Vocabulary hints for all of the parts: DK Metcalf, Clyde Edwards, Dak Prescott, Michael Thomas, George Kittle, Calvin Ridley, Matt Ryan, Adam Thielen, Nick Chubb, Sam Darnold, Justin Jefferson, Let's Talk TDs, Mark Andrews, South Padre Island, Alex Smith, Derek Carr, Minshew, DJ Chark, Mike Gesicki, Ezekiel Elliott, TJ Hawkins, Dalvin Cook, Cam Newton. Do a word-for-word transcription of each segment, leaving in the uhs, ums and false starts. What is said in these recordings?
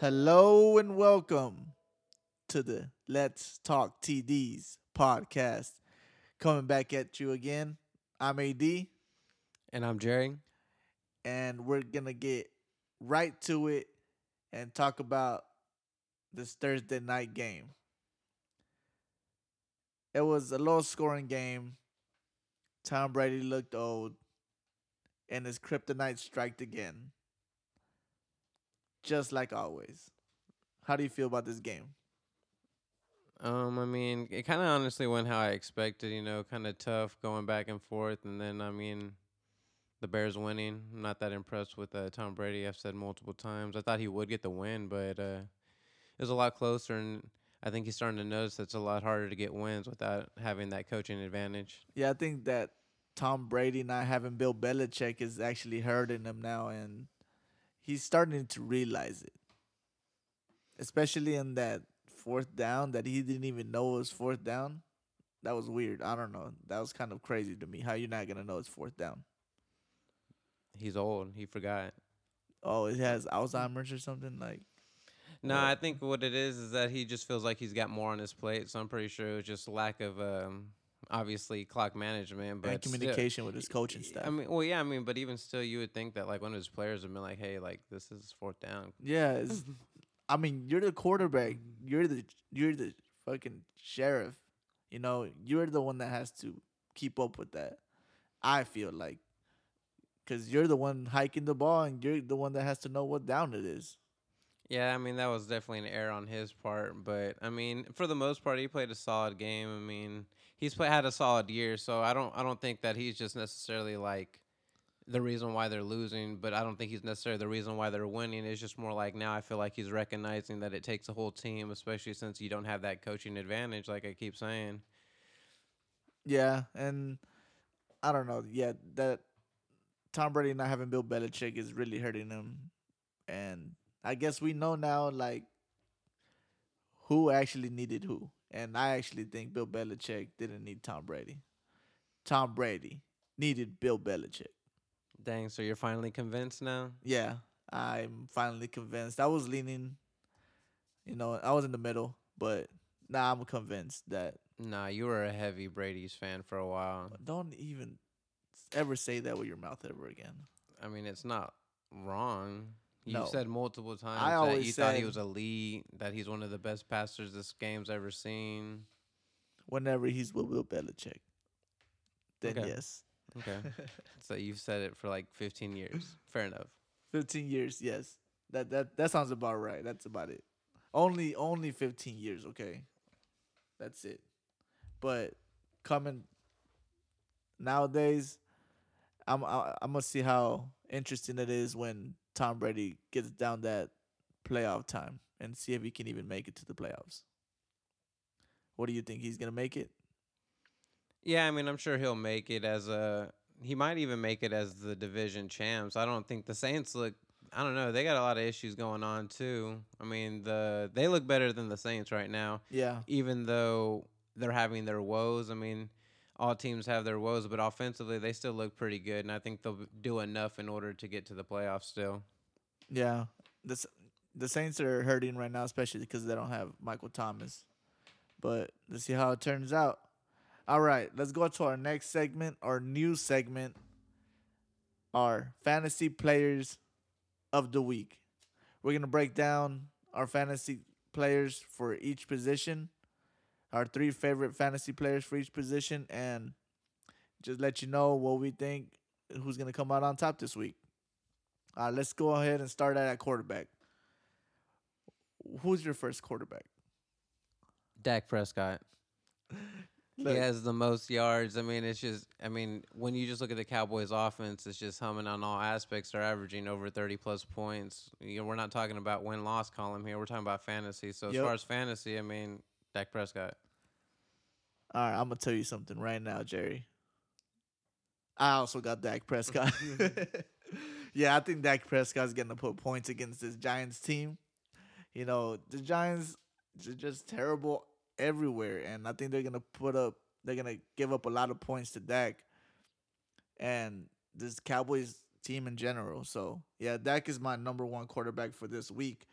Hello and welcome to the Let's Talk T Ds podcast. Coming back at you again. I'm A D. And I'm Jerry. And we're going to get right to it and talk about this Thursday night game. It was a low-scoring game. Tom Brady looked old. And his kryptonite striked again. Just like always. How do you feel about this game? Um, I mean, it kind of honestly went how I expected, you know, kind of tough going back and forth. And then, I mean, the Bears winning. I'm not that impressed with uh, Tom Brady. I've said multiple times. I thought he would get the win, but uh, it was a lot closer. And I think he's starting to notice it's a lot harder to get wins without having that coaching advantage. Yeah, I think that Tom Brady not having Bill Belichick is actually hurting him now. And he's starting to realize it, especially in that fourth down that he didn't even know was fourth down. That was weird. I don't know. That was kind of crazy to me. How you're not going to know it's fourth down? He's old. He forgot. Oh, he has Alzheimer's or something? Like? No, nah, I think what it is is that he just feels like he's got more on his plate. So I'm pretty sure it was just lack of um, – obviously clock management, but and communication still, with his coaching staff. I mean, well, yeah, I mean, but even still, you would think that like one of his players would be like, "Hey, like this is fourth down." Yeah, I mean, you're the quarterback. You're the you're the fucking sheriff. You know, you're the one that has to keep up with that. I feel like because you're the one hiking the ball, and you're the one that has to know what down it is. Yeah, I mean, that was definitely an error on his part, but I mean, for the most part, he played a solid game. I mean. He's play, had a solid year, so I don't I don't think that he's just necessarily like the reason why they're losing, but I don't think he's necessarily the reason why they're winning. It's just more like now I feel like he's recognizing that it takes a whole team, especially since you don't have that coaching advantage, like I keep saying. Yeah, and I don't know. Yeah, that Tom Brady not having Bill Belichick is really hurting him. And I guess we know now like who actually needed who. And I actually think Bill Belichick didn't need Tom Brady. Tom Brady needed Bill Belichick. Dang, so you're finally convinced now? Yeah, I'm finally convinced. I was leaning, you know, I was in the middle, but now I'm convinced that. Nah, you were a heavy Brady's fan for a while. Don't even ever say that with your mouth ever again. I mean, it's not wrong. You no. said multiple times I that you thought he was elite, that he's one of the best passers this game's ever seen. Whenever he's with Bill Belichick, then okay. yes. Okay. So you've said it for like fifteen years. Fair enough. fifteen years, yes. That that that sounds about right. That's about it. Only only fifteen years, okay? That's it. But coming nowadays, I'm I, I'm gonna see how interesting it is when Tom Brady gets down that playoff time and see if he can even make it to the playoffs. What do you think? He's going to make it? Yeah, I mean, I'm sure he'll make it as a – he might even make it as the division champs. I don't think the Saints look – I don't know. They got a lot of issues going on too. I mean, the they look better than the Saints right now. Yeah. Even though they're having their woes. I mean – all teams have their woes, but offensively, they still look pretty good, and I think they'll do enough in order to get to the playoffs still. Yeah. The, the Saints are hurting right now, especially because they don't have Michael Thomas. But let's see how it turns out. All right, let's go to our next segment, our new segment, our Fantasy Players of the Week. We're going to break down our fantasy players for each position. Our three favorite fantasy players for each position, and just let you know what we think, who's going to come out on top this week. Uh, let's go ahead and start at quarterback. Who's your first quarterback? Dak Prescott. He has the most yards. I mean, it's just, I mean, when you just look at the Cowboys' offense, it's just humming on all aspects. They're averaging over thirty plus points. You know, we're not talking about win-loss column here. We're talking about fantasy. So yep. As far as fantasy, I mean, Dak Prescott. All right, I'm going to tell you something right now, Jerry. I also got Dak Prescott. Yeah, I think Dak Prescott's going to put points against this Giants team. you know, the Giants are just terrible everywhere, and I think they're gonna put up, they're gonna give up a lot of points to Dak and this Cowboys team in general. So yeah, Dak is my number one quarterback for this week.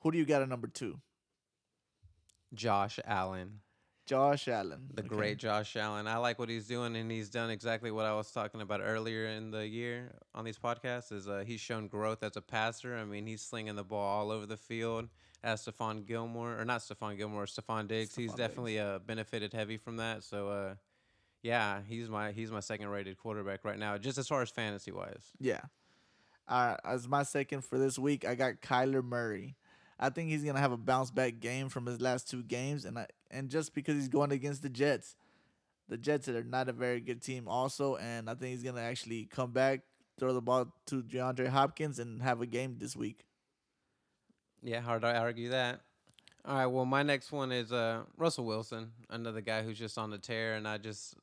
Who do you got at number two? Josh Allen. Josh Allen. The okay. great Josh Allen. I like what he's doing, and he's done exactly what I was talking about earlier in the year on these podcasts, is uh, he's shown growth as a passer. I mean, he's slinging the ball all over the field as Stephon Gilmore, or not Stephon Gilmore, Stefon Diggs. Stephon he's Diggs. definitely uh, benefited heavy from that. So, uh, yeah, he's my he's my second-rated quarterback right now, just as far as fantasy-wise. Yeah. Uh, as my second for this week, I got Kyler Murray. I think he's going to have a bounce-back game from his last two games, and I, and just because he's going against the Jets. The Jets are not a very good team also, and I think he's going to actually come back, throw the ball to DeAndre Hopkins, and have a game this week. Yeah, hard to argue that. All right, well, my next one is uh, Russell Wilson, another guy who's just on the tear, and I just,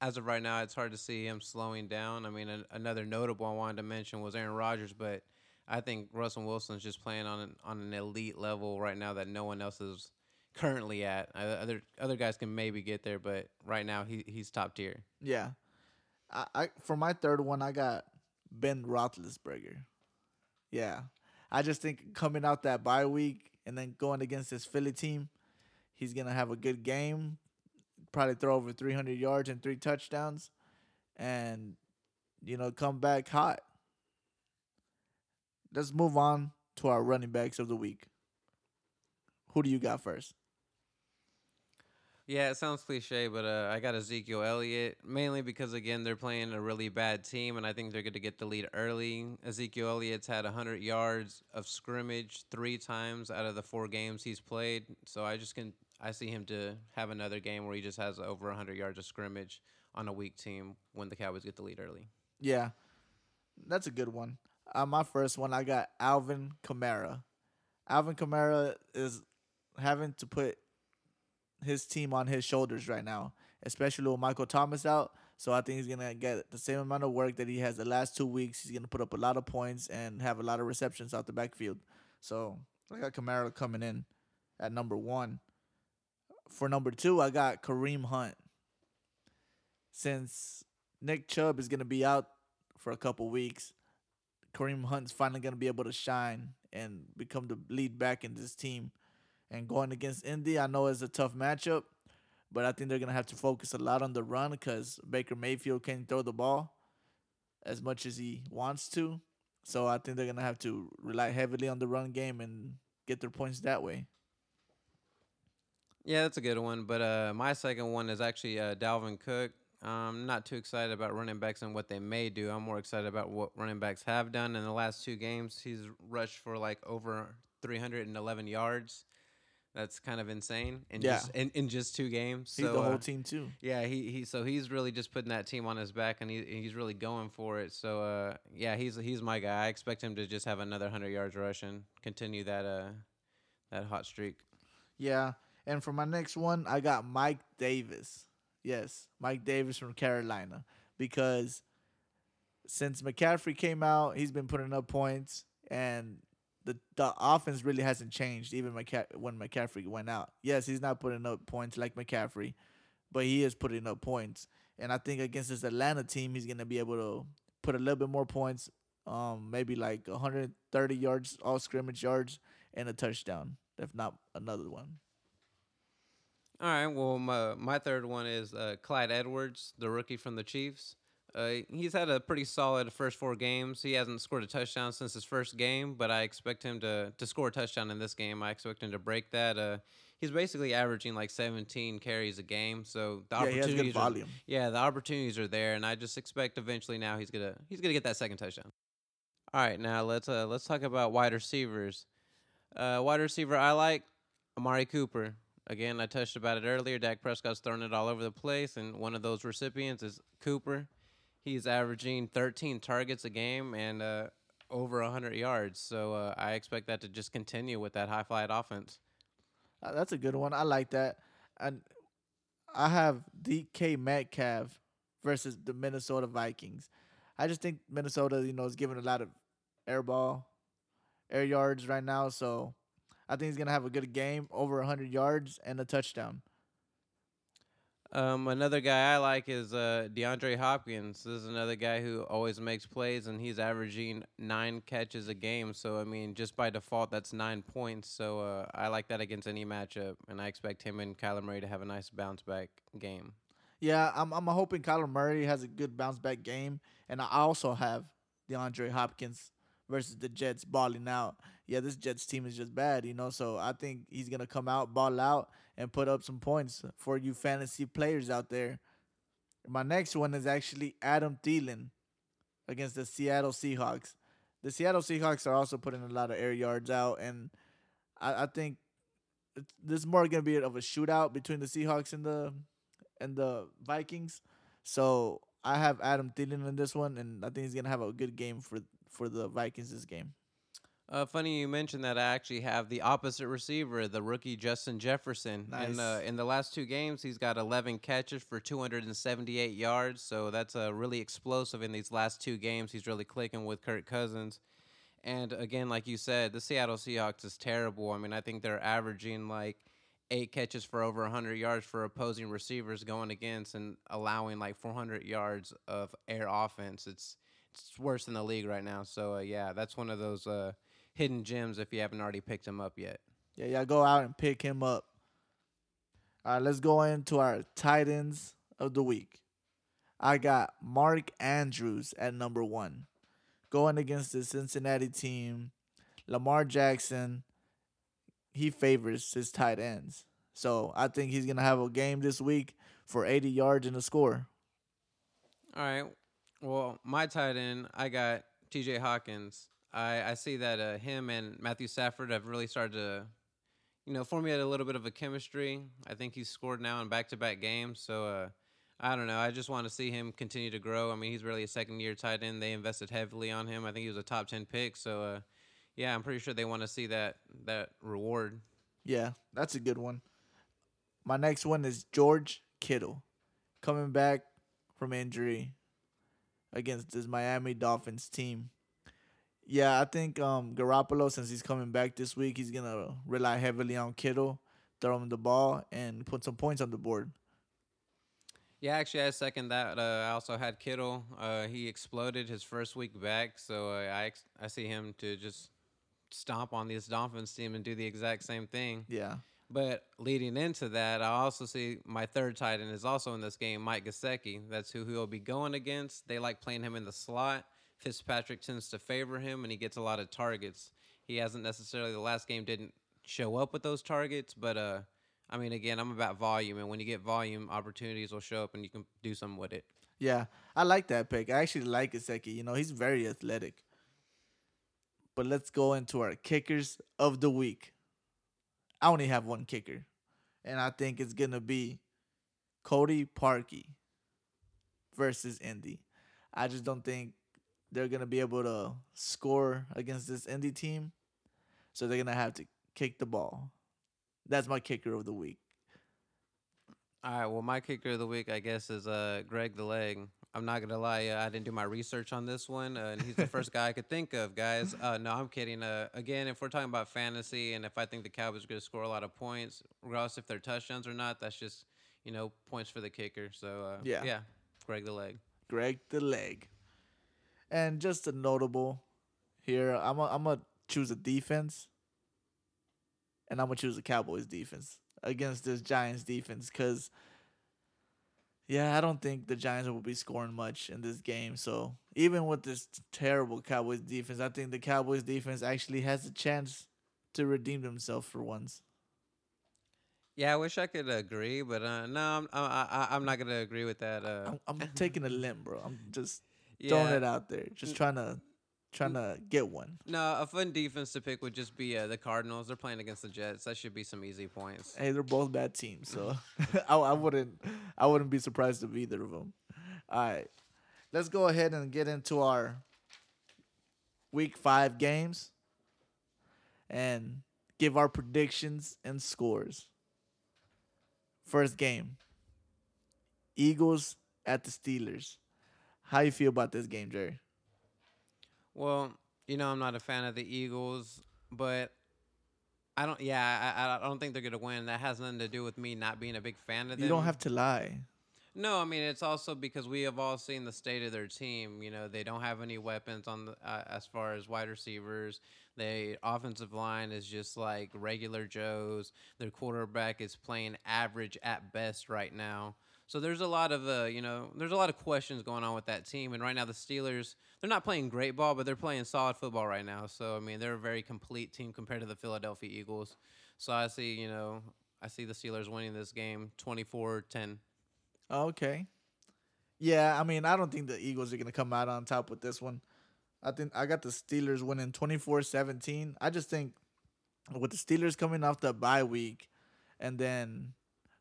as of right now, it's hard to see him slowing down. I mean, an- another notable I wanted to mention was Aaron Rodgers, but I think Russell Wilson's just playing on an, on an elite level right now that no one else is currently at. Other other guys can maybe get there, but right now he he's top tier. Yeah. I, I for my third one, I got Ben Roethlisberger. Yeah. I just think coming out that bye week and then going against this Philly team, he's going to have a good game, probably throw over three hundred yards and three touchdowns, and, you know, come back hot. Let's move on to our running backs of the week. Who do you got first? Yeah, it sounds cliche, but uh, I got Ezekiel Elliott, mainly because, again, they're playing a really bad team, and I think they're going to get the lead early. Ezekiel Elliott's had one hundred yards of scrimmage three times out of the four games he's played, so I just can I see him to have another game where he just has over one hundred yards of scrimmage on a weak team when the Cowboys get the lead early. Yeah, that's a good one. Uh, my first one, I got Alvin Kamara. Alvin Kamara is having to put his team on his shoulders right now, especially with Michael Thomas out. So I think he's going to get the same amount of work that he has the last two weeks. He's going to put up a lot of points and have a lot of receptions out the backfield. So I got Kamara coming in at number one. For number two, I got Kareem Hunt. Since Nick Chubb is going to be out for a couple weeks, Kareem Hunt's finally going to be able to shine and become the lead back in this team. And going against Indy, I know it's a tough matchup, but I think they're going to have to focus a lot on the run because Baker Mayfield can't throw the ball as much as he wants to. So I think they're going to have to rely heavily on the run game and get their points that way. Yeah, that's a good one. But uh, my second one is actually uh, Dalvin Cook. I'm not too excited about running backs and what they may do. I'm more excited about what running backs have done. In the last two games, he's rushed for like over three hundred eleven yards. That's kind of insane. In yeah. Just, in, in just two games. He's so, the whole uh, team too. Yeah, he he. So he's really just putting that team on his back, and he he's really going for it. So uh, yeah, he's he's my guy. I expect him to just have another one hundred yards rushing, continue that uh that hot streak. Yeah, and for my next one, I got Mike Davis. Yes, Mike Davis from Carolina, because since McCaffrey came out, he's been putting up points, and the the offense really hasn't changed even McCa- when McCaffrey went out. Yes, he's not putting up points like McCaffrey, but he is putting up points. And I think against this Atlanta team, he's going to be able to put a little bit more points, um, maybe like one hundred thirty yards, all scrimmage yards, and a touchdown, if not another one. All right, well, my, my third one is uh, Clyde Edwards, the rookie from the Chiefs. Uh, he's had a pretty solid first four games. He hasn't scored a touchdown since his first game, but I expect him to, to score a touchdown in this game. I expect him to break that. Uh, he's basically averaging like seventeen carries a game, so the yeah, opportunities he has good volume. Are, yeah, the opportunities are there, and I just expect eventually now he's gonna he's gonna get that second touchdown. All right, now let's uh, let's talk about wide receivers. Uh, wide receiver I like Amari Cooper. Again, I touched about it earlier. Dak Prescott's throwing it all over the place, and one of those recipients is Cooper. He's averaging thirteen targets a game and uh, over one hundred yards, so uh, I expect that to just continue with that high-flight offense. Uh, that's a good one. I like that. And I have D K Metcalf versus the Minnesota Vikings. I just think Minnesota, you know, is giving a lot of air ball, air yards right now, so I think he's going to have a good game, over one hundred yards and a touchdown. Um, another guy I like is uh, DeAndre Hopkins. This is another guy who always makes plays, and he's averaging nine catches a game. So, I mean, just by default, that's nine points. So, uh, I like that against any matchup, and I expect him and Kyler Murray to have a nice bounce-back game. Yeah, I'm I'm hoping Kyler Murray has a good bounce-back game, and I also have DeAndre Hopkins versus the Jets balling out. Yeah, this Jets team is just bad, you know, so I think he's going to come out, ball out, and put up some points for you fantasy players out there. My next one is actually Adam Thielen against the Seattle Seahawks. The Seattle Seahawks are also putting a lot of air yards out, and I, I think it's, this is more going to be of a shootout between the Seahawks and the, and the Vikings. So I have Adam Thielen in this one, and I think he's going to have a good game for for the Vikings this game. Uh, funny you mentioned that. I actually have the opposite receiver, the rookie Justin Jefferson. Nice. In the, in the last two games, he's got eleven catches for two hundred seventy-eight yards, so that's uh, really explosive in these last two games. He's really clicking with Kirk Cousins. And, again, like you said, the Seattle Seahawks is terrible. I mean, I think they're averaging, like, eight catches for over one hundred yards for opposing receivers going against and allowing, like, four hundred yards of air offense. It's, it's worse than the league right now. So, uh, yeah, that's one of those uh, – hidden gems if you haven't already picked him up yet. Yeah, yeah, go out and pick him up. All right, let's go into our tight ends of the week. I got Mark Andrews at number one, going against the Cincinnati team. Lamar Jackson, he favors his tight ends. So I think he's going to have a game this week for eighty yards and a score. All right, well, my tight end, I got T J Hawkins. I, I see that uh, him and Matthew Stafford have really started to, you know, formulate a little bit of a chemistry. I think he's scored now in back-to-back games. So, uh, I don't know. I just want to see him continue to grow. I mean, he's really a second-year tight end. They invested heavily on him. I think he was a top ten pick. So, uh, yeah, I'm pretty sure they want to see that that reward. Yeah, that's a good one. My next one is George Kittle, coming back from injury against this Miami Dolphins team. Yeah, I think um, Garoppolo, since he's coming back this week, he's going to rely heavily on Kittle, throw him the ball, and put some points on the board. Yeah, actually, I second that. Uh, I also had Kittle. Uh, he exploded his first week back, so uh, I ex- I see him to just stomp on this Dolphins team and do the exact same thing. Yeah. But leading into that, I also see my third tight end is also in this game, Mike Gesicki. That's who he'll be going against. They like playing him in the slot. Fitzpatrick tends to favor him, and he gets a lot of targets. He hasn't necessarily, the last game didn't show up with those targets, but, uh, I mean, again, I'm about volume, and when you get volume, opportunities will show up, and you can do something with it. Yeah, I like that pick. I actually like Gesicki. You know, he's very athletic. But let's go into our kickers of the week. I only have one kicker, and I think it's going to be Cody Parkey versus Indy. I just don't think they're going to be able to score against this Indy team. So they're going to have to kick the ball. That's my kicker of the week. All right, well, my kicker of the week, I guess, is uh, Greg the Leg. I'm not going to lie. Uh, I didn't do my research on this one. Uh, and he's the first guy I could think of, guys. Uh, no, I'm kidding. Uh, again, if we're talking about fantasy and if I think the Cowboys are going to score a lot of points, regardless if they're touchdowns or not, that's just, you know, points for the kicker. So, uh, yeah. yeah, Greg the Leg. Greg the Leg. And just a notable here, I'm a, I'm going to choose a defense, and I'm going to choose a Cowboys defense against this Giants defense because, yeah, I don't think the Giants will be scoring much in this game. So even with this terrible Cowboys defense, I think the Cowboys defense actually has a chance to redeem themselves for once. Yeah, I wish I could agree, but uh, no, I'm, I, I, I'm not going to agree with that. Uh. I'm, I'm taking a limp, bro. I'm just... Yeah. Throwing it out there, just trying to, trying to get one. No, a fun defense to pick would just be uh, the Cardinals. They're playing against the Jets. That should be some easy points. Hey, they're both bad teams, so I, I wouldn't, I wouldn't be surprised if either of them. All right, let's go ahead and get into our Week Five games and give our predictions and scores. First game, Eagles at the Steelers. How you feel about this game, Jerry? Well, you know, I'm not a fan of the Eagles, but I I don't. Yeah, I, I don't think they're gonna win. That has nothing to do with me not being a big fan of them. You don't have to lie. No, I mean it's also because we have all seen the state of their team. You know, they don't have any weapons on the, uh, as far as wide receivers. Their offensive line is just like regular Joes. Their quarterback is playing average at best right now. So there's a lot of uh, you know, there's a lot of questions going on with that team. And right now the Steelers, they're not playing great ball, but they're playing solid football right now. So I mean they're a very complete team compared to the Philadelphia Eagles. So I see, you know, I see the Steelers winning this game twenty-four ten. Okay. Yeah, I mean, I don't think the Eagles are going to come out on top with this one. I think I got the Steelers winning twenty-four seventeen. I just think with the Steelers coming off the bye week and then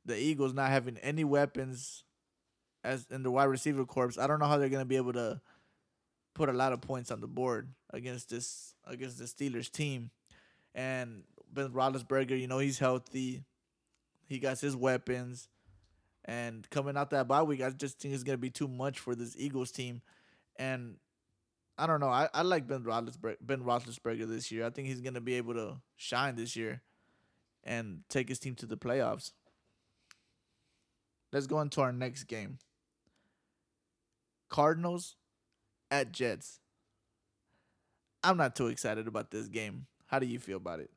the Eagles not having any weapons as in the wide receiver corps, I don't know how they're going to be able to put a lot of points on the board against this against the Steelers team. And Ben Roethlisberger, you know, he's healthy. He got his weapons. And coming out that bye week, I just think it's going to be too much for this Eagles team. And I don't know. I, I like Ben Roethlisberger, Ben Roethlisberger this year. I think he's going to be able to shine this year and take his team to the playoffs. Let's go on to our next game. Cardinals at Jets. I'm not too excited about this game. How do you feel about it?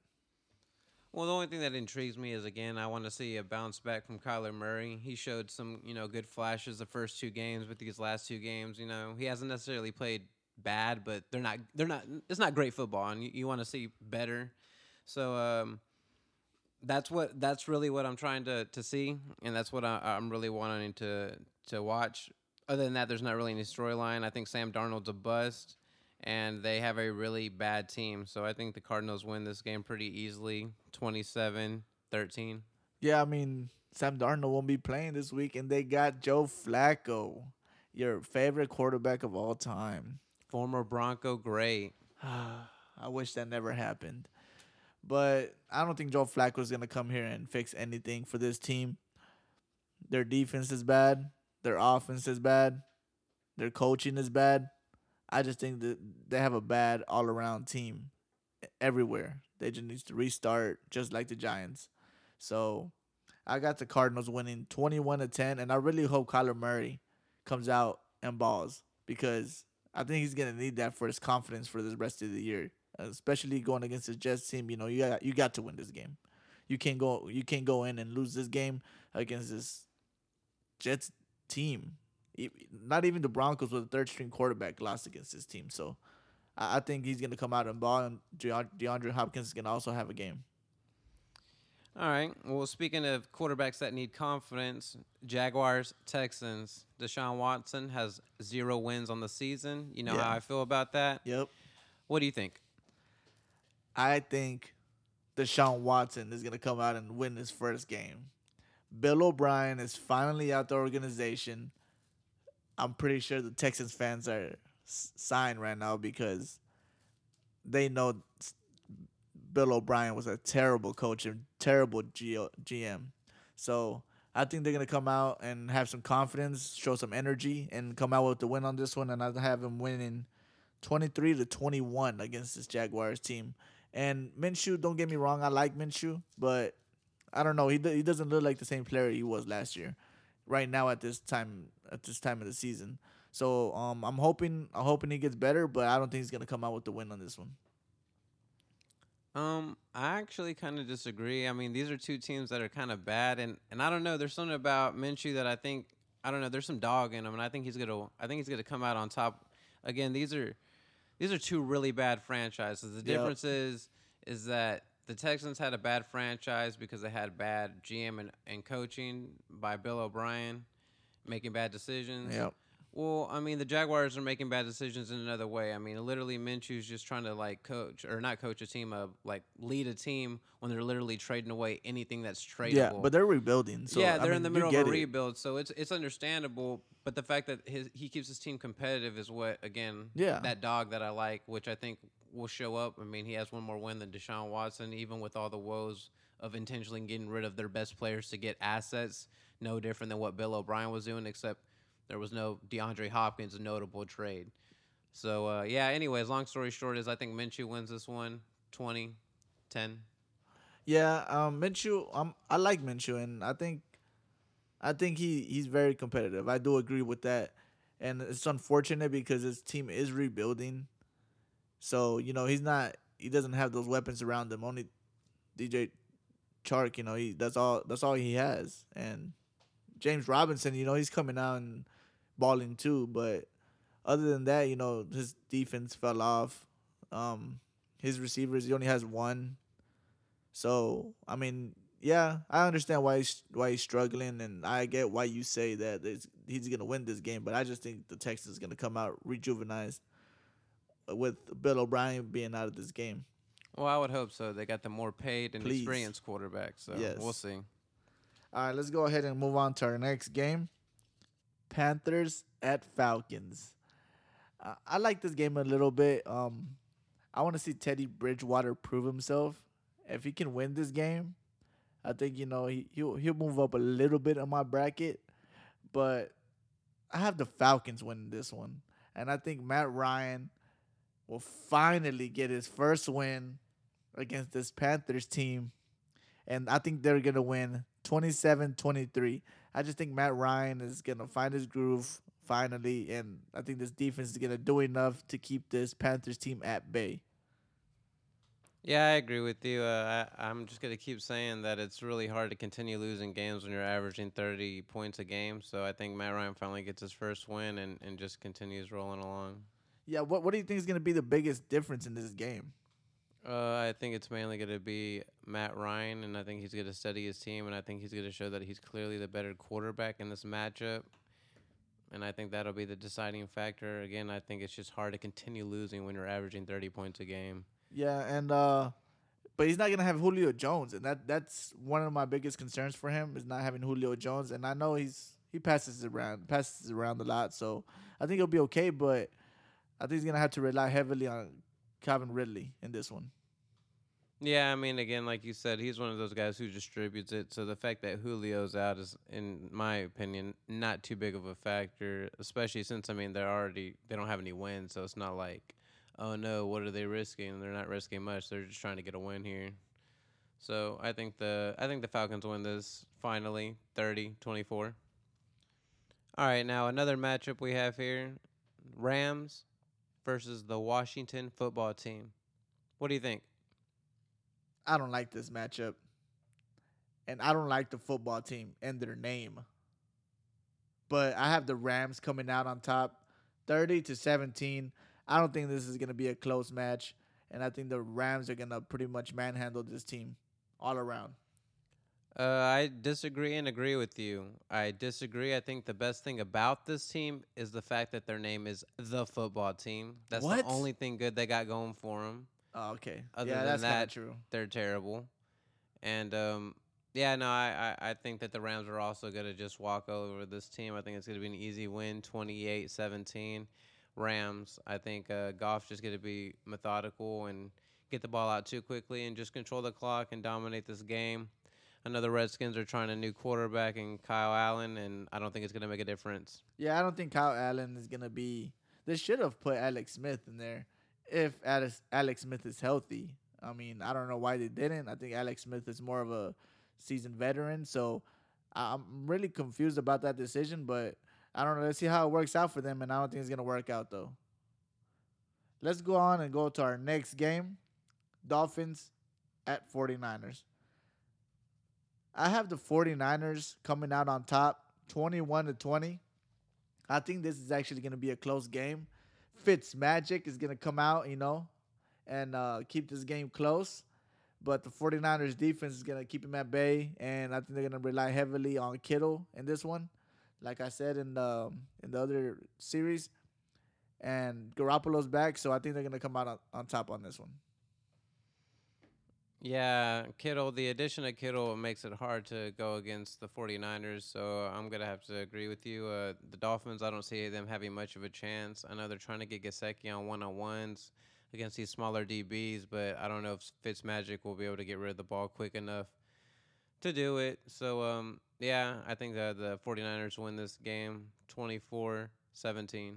Well, the only thing that intrigues me is, again, I want to see a bounce back from Kyler Murray. He showed some, you know, good flashes the first two games, but these last two games, you know, he hasn't necessarily played bad, but they're not, they're not, it's not great football, and you, you want to see better. So um, that's what, that's really what I'm trying to, to see, and that's what I, I'm really wanting to to watch. Other than that, there's not really any storyline. I think Sam Darnold's a bust, and they have a really bad team. So I think the Cardinals win this game pretty easily, twenty-seven thirteen. Yeah, I mean, Sam Darnold won't be playing this week, and they got Joe Flacco, your favorite quarterback of all time. Former Bronco great. I wish that never happened. But I don't think Joe Flacco is going to come here and fix anything for this team. Their defense is bad. Their offense is bad. Their coaching is bad. I just think that they have a bad all-around team everywhere. They just need to restart, just like the Giants. So I got the Cardinals winning twenty-one to ten, and I really hope Kyler Murray comes out and balls because I think he's going to need that for his confidence for the rest of the year, especially going against the Jets team. You know, you got, you got to win this game. You can't go you can't go in and lose this game against this Jets team. Not even the Broncos with a third-string quarterback lost against his team. So I think he's going to come out and ball, and DeAndre Hopkins is going to also have a game. All right. Well, speaking of quarterbacks that need confidence, Jaguars, Texans. Deshaun Watson has zero wins on the season. You know yeah. how I feel about that? Yep. What do you think? I think Deshaun Watson is going to come out and win his first game. Bill O'Brien is finally out the organization. I'm pretty sure the Texans fans are sighing right now because they know Bill O'Brien was a terrible coach and terrible G M. So I think they're going to come out and have some confidence, show some energy, and come out with the win on this one. And I have them winning twenty-three to twenty-one against this Jaguars team. And Minshew, don't get me wrong, I like Minshew, but I don't know. He he doesn't look like the same player he was last year. Right now at this time at this time of the season. So um, I'm hoping I'm hoping he gets better, but I don't think he's gonna come out with the win on this one. Um, I actually kind of disagree. I mean, these are two teams that are kind of bad, and, and I don't know. There's something about Minshew that I think I don't know. There's some dog in him, and I think he's gonna I think he's gonna come out on top. Again, these are these are two really bad franchises. The difference yep. is is that. The Texans had a bad franchise because they had bad G M and, and coaching by Bill O'Brien, making bad decisions. Yep. Well, I mean, the Jaguars are making bad decisions in another way. I mean, literally Minshew's just trying to, like, coach, or not coach a team, uh, like, lead a team when they're literally trading away anything that's tradable. Yeah, but they're rebuilding. So, yeah, they're I mean, in the middle of a it. rebuild, so it's it's understandable. But the fact that his, he keeps his team competitive is what, again, yeah. that dog that I like, which I think will show up. I mean, he has one more win than Deshaun Watson, even with all the woes of intentionally getting rid of their best players to get assets. No different than what Bill O'Brien was doing, except there was no DeAndre Hopkins, a notable trade. So, uh, yeah, anyways, long story short is I think Minshew wins this one, twenty ten. Yeah, um, Minshew. Um, I like Minshew, and I think, I think he, he's very competitive. I do agree with that, and it's unfortunate because his team is rebuilding. So you know he's not. He doesn't have those weapons around him. Only D J Chark. You know he. That's all. That's all he has. And James Robinson. You know he's coming out and balling too. But other than that, you know his defense fell off. Um, his receivers. He only has one. So, I mean, yeah, I understand why he's, why he's struggling, and I get why you say that it's, he's going to win this game, but I just think the Texans is going to come out rejuvenized with Bill O'Brien being out of this game. Well, I would hope so. They got the more paid and Please. experienced quarterback, so yes. we'll see. All right, let's go ahead and move on to our next game, Panthers at Falcons. I, I like this game a little bit. Um, I want to see Teddy Bridgewater prove himself. If he can win this game, I think, you know, he, he'll, he'll move up a little bit in my bracket. But I have the Falcons winning this one. And I think Matt Ryan will finally get his first win against this Panthers team. And I think they're going to win twenty-seven twenty-three. I just think Matt Ryan is going to find his groove finally. And I think this defense is going to do enough to keep this Panthers team at bay. Yeah, I agree with you. Uh, I, I'm just going to keep saying that it's really hard to continue losing games when you're averaging thirty points a game. So I think Matt Ryan finally gets his first win and, and just continues rolling along. Yeah, what what do you think is going to be the biggest difference in this game? Uh, I think it's mainly going to be Matt Ryan, and I think he's going to steady his team, and I think he's going to show that he's clearly the better quarterback in this matchup. And I think that'll be the deciding factor. Again, I think it's just hard to continue losing when you're averaging thirty points a game. Yeah, and uh, but he's not going to have Julio Jones, and that, that's one of my biggest concerns for him is not having Julio Jones. And I know he's he passes around passes around a lot, so I think he'll be okay, but I think he's going to have to rely heavily on Calvin Ridley in this one. Yeah, I mean, again, like you said, he's one of those guys who distributes it, so the fact that Julio's out is, in my opinion, not too big of a factor, especially since, I mean, they're already they don't have any wins, so it's not like, oh, no, what are they risking? They're not risking much. They're just trying to get a win here. So I think the I think the Falcons win this finally, thirty twenty-four. All right, now another matchup we have here, Rams versus the Washington football team. What do you think? I don't like this matchup, and I don't like the football team and their name. But I have the Rams coming out on top, thirty to seventeen. I don't think this is going to be a close match, and I think the Rams are going to pretty much manhandle this team all around. Uh, I disagree and agree with you. I disagree. I think the best thing about this team is the fact that their name is the football team. That's what? The only thing good they got going for them. Oh, okay. Other yeah, than that's that, true. They're terrible. And, um, yeah, no, I, I, I think that the Rams are also going to just walk over this team. I think it's going to be an easy win, twenty-eight seventeen. Rams. I think uh, Goff's just going to be methodical and get the ball out too quickly and just control the clock and dominate this game. I know the Redskins are trying a new quarterback in Kyle Allen, and I don't think it's going to make a difference. Yeah, I don't think Kyle Allen is going to be – they should have put Alex Smith in there if Alex, Alex Smith is healthy. I mean, I don't know why they didn't. I think Alex Smith is more of a seasoned veteran, so I'm really confused about that decision, but – I don't know. Let's see how it works out for them, and I don't think it's going to work out, though. Let's go on and go to our next game, Dolphins at forty-niners. I have the forty-niners coming out on top, twenty-one to twenty. I think this is actually going to be a close game. Fitzmagic is going to come out, you know, and uh, keep this game close. But the forty-niners defense is going to keep him at bay, and I think they're going to rely heavily on Kittle in this one. Like I said in the in the other series, and Garoppolo's back, so I think they're gonna come out on, on top on this one. Yeah, Kittle. The addition of Kittle makes it hard to go against the forty-niners, so I'm gonna have to agree with you. Uh, the Dolphins, I don't see them having much of a chance. I know they're trying to get Gesicki on one-on-ones against these smaller D Bs, but I don't know if Fitzmagic will be able to get rid of the ball quick enough to do it. So um. Yeah, I think the, the forty-niners win this game twenty-four seventeen.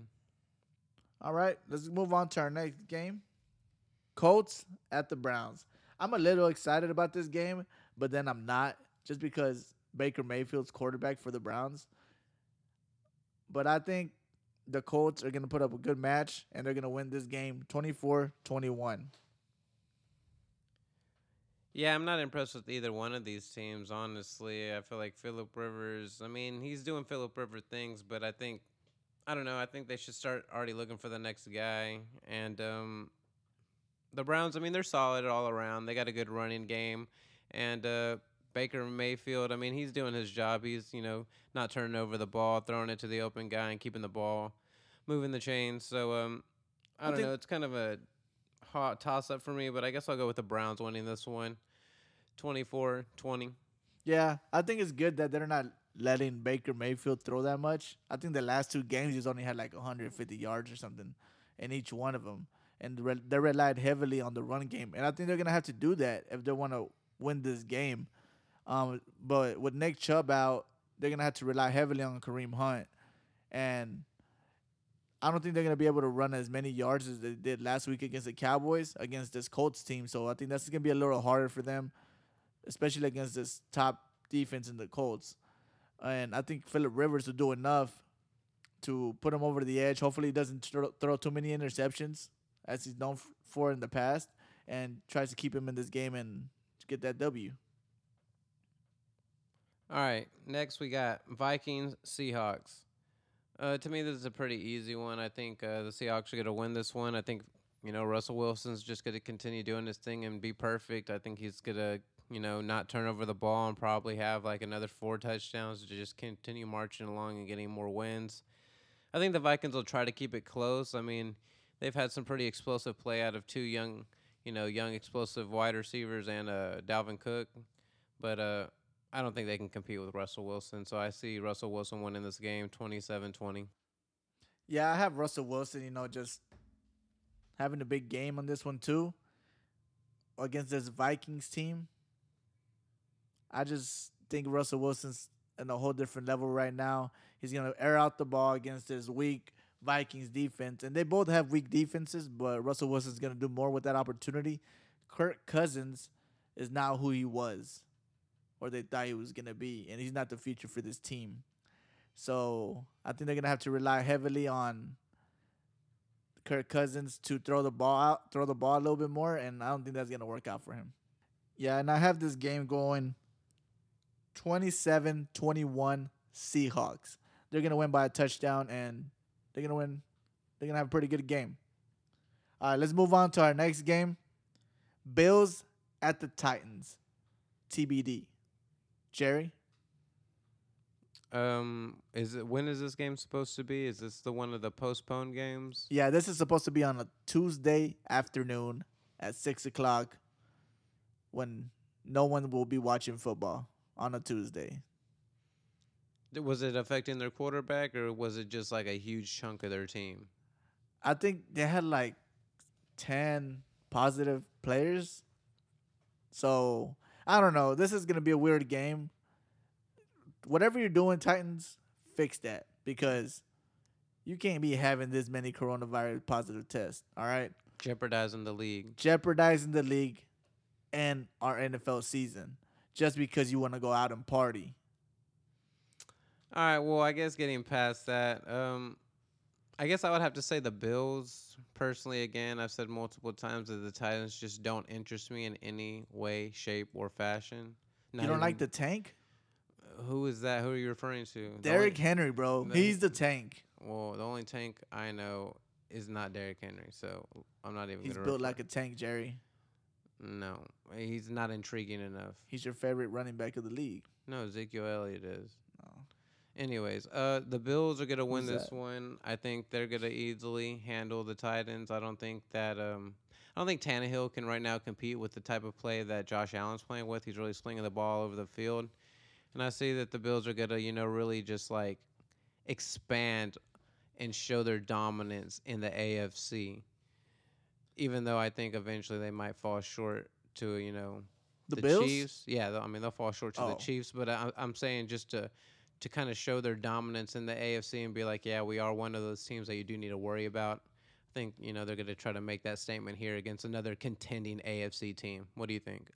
All right, let's move on to our next game, Colts at the Browns. I'm a little excited about this game, but then I'm not, just because Baker Mayfield's quarterback for the Browns. But I think the Colts are going to put up a good match, and they're going to win this game twenty-four twenty-one. Yeah, I'm not impressed with either one of these teams, honestly. I feel like Phillip Rivers, I mean, he's doing Phillip Rivers things, but I think, I don't know, I think they should start already looking for the next guy. And um, the Browns, I mean, they're solid all around. They got a good running game. And uh, Baker Mayfield, I mean, he's doing his job. He's, you know, not turning over the ball, throwing it to the open guy and keeping the ball, moving the chains. So, um, I don't know, it's kind of a hot toss-up for me, but I guess I'll go with the Browns winning this one. twenty-four twenty. Yeah, I think it's good that they're not letting Baker Mayfield throw that much. I think the last two games he's only had like one hundred fifty yards or something in each one of them. And they relied heavily on the run game. And I think they're going to have to do that if they want to win this game. Um, but with Nick Chubb out, they're going to have to rely heavily on Kareem Hunt. And I don't think they're going to be able to run as many yards as they did last week against the Cowboys, against this Colts team. So I think that's going to be a little harder for them, especially against this top defense in the Colts. And I think Phillip Rivers will do enough to put him over the edge. Hopefully he doesn't thro- throw too many interceptions, as he's known f- for in the past, and tries to keep him in this game and get that W. All right, next we got Vikings, Seahawks. Uh, to me, this is a pretty easy one. I think uh, the Seahawks are going to win this one. I think, you know, Russell Wilson's just going to continue doing his thing and be perfect. I think he's going to, you know, not turn over the ball and probably have like another four touchdowns to just continue marching along and getting more wins. I think the Vikings will try to keep it close. I mean, they've had some pretty explosive play out of two young, you know, young explosive wide receivers and uh, Dalvin Cook. But uh, I don't think they can compete with Russell Wilson. So I see Russell Wilson winning this game twenty-seven twenty. Yeah, I have Russell Wilson, you know, just having a big game on this one too against this Vikings team. I just think Russell Wilson's in a whole different level right now. He's going to air out the ball against this weak Vikings defense. And they both have weak defenses, but Russell Wilson's going to do more with that opportunity. Kirk Cousins is not who he was or they thought he was going to be, and he's not the future for this team. So I think they're going to have to rely heavily on Kirk Cousins to throw the ball out, throw the ball a little bit more, and I don't think that's going to work out for him. Yeah, and I have this game going twenty-seven twenty-one Seahawks. They're going to win by a touchdown, and they're going to win. They're going to have a pretty good game. All right, let's move on to our next game. Bills at the Titans. T B D. Jerry? Um, is it, when is this game supposed to be? Is this the one of the postponed games? Yeah, this is supposed to be on a Tuesday afternoon at six o'clock when no one will be watching football on a Tuesday. Was it affecting their quarterback, or was it just like a huge chunk of their team? I think they had like ten positive players. So, I don't know. This is going to be a weird game. Whatever you're doing, Titans, fix that, because you can't be having this many coronavirus positive tests, all right? Jeopardizing the league. Jeopardizing the league and our N F L season just because you want to go out and party. All right, well, I guess getting past that, um, I guess I would have to say the Bills. Personally, again, I've said multiple times that the Titans just don't interest me in any way, shape, or fashion. Not you don't even, like the tank? Who is that? Who are you referring to? Derrick only, Henry, bro. The, He's the tank. Well, the only tank I know is not Derrick Henry, so I'm not even going to. He's built refer- like a tank, Jerry. No, he's not intriguing enough. He's your favorite running back of the league. No, Ezekiel Elliott is. No. Anyways, uh, the Bills are going to win Who's this that? one. I think they're going to easily handle the Titans. I don't think that um, I don't think Tannehill can right now compete with the type of play that Josh Allen's playing with. He's really slinging the ball over the field. And I see that the Bills are going to, you know, really just like expand and show their dominance in the A F C. Even though I think eventually they might fall short to, you know, the, the Bills? Chiefs. Yeah, I mean, they'll fall short to oh. the Chiefs, but I, I'm saying just to to kind of show their dominance in the A F C and be like, yeah, we are one of those teams that you do need to worry about. I think, you know, they're going to try to make that statement here against another contending A F C team. What do you think?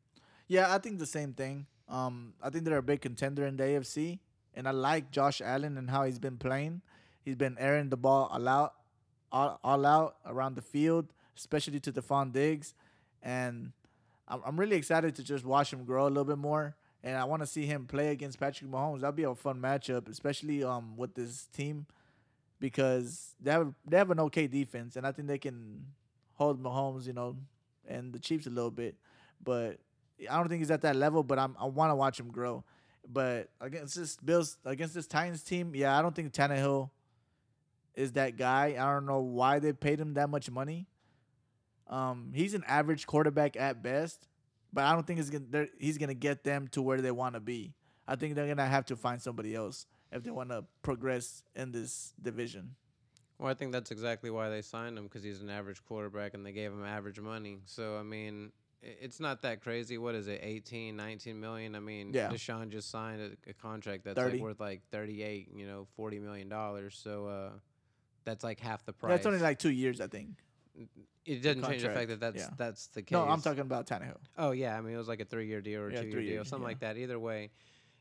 Yeah, I think the same thing. Um, I think they're a big contender in the A F C, and I like Josh Allen and how he's been playing. He's been airing the ball all out, all, all out around the field, especially to Stefon Diggs, and I'm, I'm really excited to just watch him grow a little bit more. And I want to see him play against Patrick Mahomes. That'll be a fun matchup, especially um with this team, because they have they have an okay defense, and I think they can hold Mahomes, you know, and the Chiefs a little bit. But I don't think he's at that level. But I'm I want to watch him grow. But against this Bills, against this Titans team, yeah, I don't think Tannehill is that guy. I don't know why they paid him that much money. Um, he's an average quarterback at best. But I don't think he's gonna, he's going to get them to where they want to be. I think they're going to have to find somebody else if they want to progress in this division. Well, I think that's exactly why they signed him, because he's an average quarterback and they gave him average money. So, I mean, it's not that crazy. What is it, eighteen, nineteen million? I mean, yeah. Deshaun just signed a, a contract that's like worth like thirty-eight, you know, forty million dollars. So uh, that's like half the price. That's only like two years, I think. It doesn't change the fact that that's, yeah. that's the case. No, I'm talking about Tannehill. Oh, yeah. I mean, it was like a three-year deal or a yeah, two-year deal, something yeah. like that. Either way,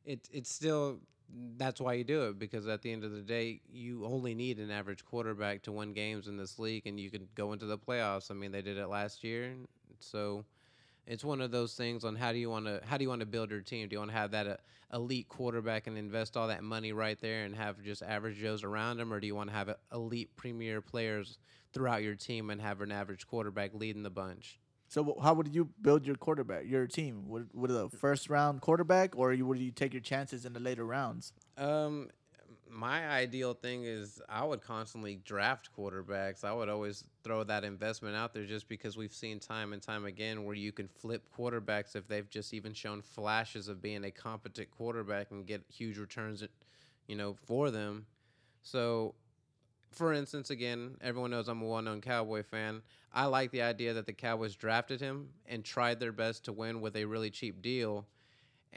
it, it's still – that's why you do it, because at the end of the day, you only need an average quarterback to win games in this league, and you can go into the playoffs. I mean, they did it last year. So it's one of those things on how do you want to how do you want to build your team? Do you want to have that uh, elite quarterback and invest all that money right there and have just average Joes around him, or do you want to have elite premier players – throughout your team and have an average quarterback leading the bunch? So how would you build your quarterback, your team? Would would a first-round quarterback, or would you take your chances in the later rounds? Um, my ideal thing is I would constantly draft quarterbacks. I would always throw that investment out there just because we've seen time and time again where you can flip quarterbacks if they've just even shown flashes of being a competent quarterback and get huge returns, you know, for them. So... for instance, again, everyone knows I'm a well-known Cowboy fan. I like the idea that the Cowboys drafted him and tried their best to win with a really cheap deal.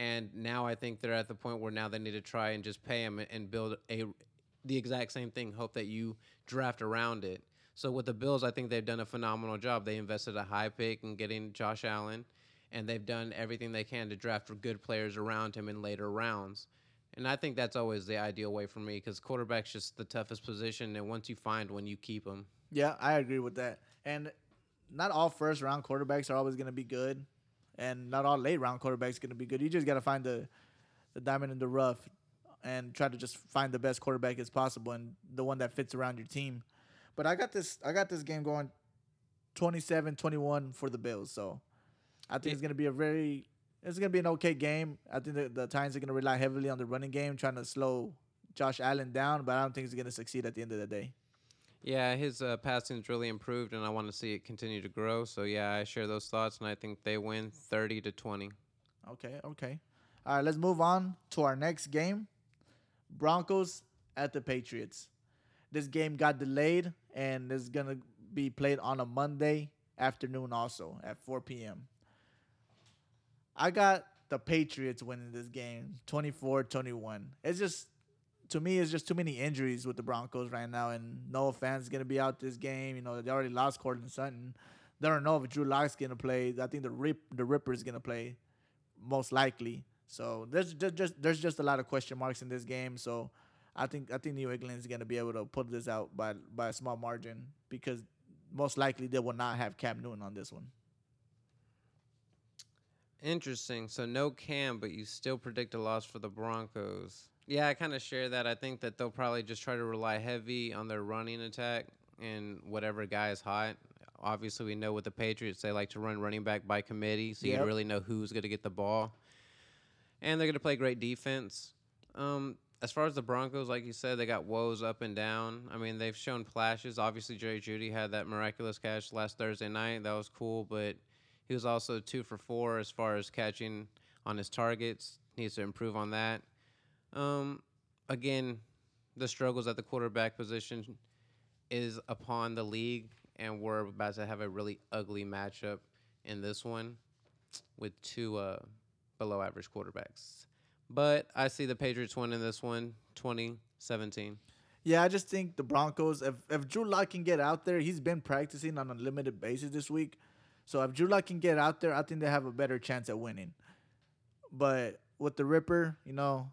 And now I think they're at the point where now they need to try and just pay him and build a the exact same thing, hope that you draft around it. So with the Bills, I think they've done a phenomenal job. They invested a high pick in getting Josh Allen, and they've done everything they can to draft for good players around him in later rounds. And I think that's always the ideal way for me, because quarterback's just the toughest position, and once you find one, you keep them. Yeah, I agree with that. And not all first-round quarterbacks are always going to be good, and not all late-round quarterbacks are going to be good. You just got to find the, the diamond in the rough and try to just find the best quarterback as possible and the one that fits around your team. But I got this I got this game going twenty-seven twenty-one for the Bills, so I think yeah. it's going to be a very – it's going to be an okay game. I think the, the Titans are going to rely heavily on the running game, trying to slow Josh Allen down, but I don't think he's going to succeed at the end of the day. Yeah, his uh, passing's really improved, and I want to see it continue to grow. So, yeah, I share those thoughts, and I think they win thirty to twenty. Okay, okay. All right, let's move on to our next game, Broncos at the Patriots. This game got delayed, and it's going to be played on a Monday afternoon also at four p.m. I got the Patriots winning this game, twenty-four twenty-one. It's just, to me, it's just too many injuries with the Broncos right now, and no fans going to be out this game. You know, they already lost Cortland Sutton. They don't know if Drew Lock's going to play. I think the Rip, the Ripper is going to play, most likely. So there's just, just there's just a lot of question marks in this game. So I think I think New England is going to be able to put this out by by a small margin, because most likely they will not have Cam Newton on this one. Interesting. So no Cam, but you still predict a loss for the Broncos. Yeah, I kind of share that. I think that they'll probably just try to rely heavy on their running attack and whatever guy is hot. Obviously, we know with the Patriots, they like to run running back by committee, so yep. you really know who's going to get the ball. And they're going to play great defense. Um, as far as the Broncos, like you said, they got woes up and down. I mean, they've shown flashes. Obviously, Jerry Jeudy had that miraculous catch last Thursday night. That was cool, but... he was also two for four as far as catching on his targets. Needs to improve on that. Um, again, the struggles at the quarterback position is upon the league, and we're about to have a really ugly matchup in this one with two uh, below-average quarterbacks. But I see the Patriots winning this one, twenty seventeen. Yeah, I just think the Broncos, if, if Drew Lock can get out there, he's been practicing on a limited basis this week. So if Drew Lock can get out there, I think they have a better chance at winning. But with the Ripper, you know,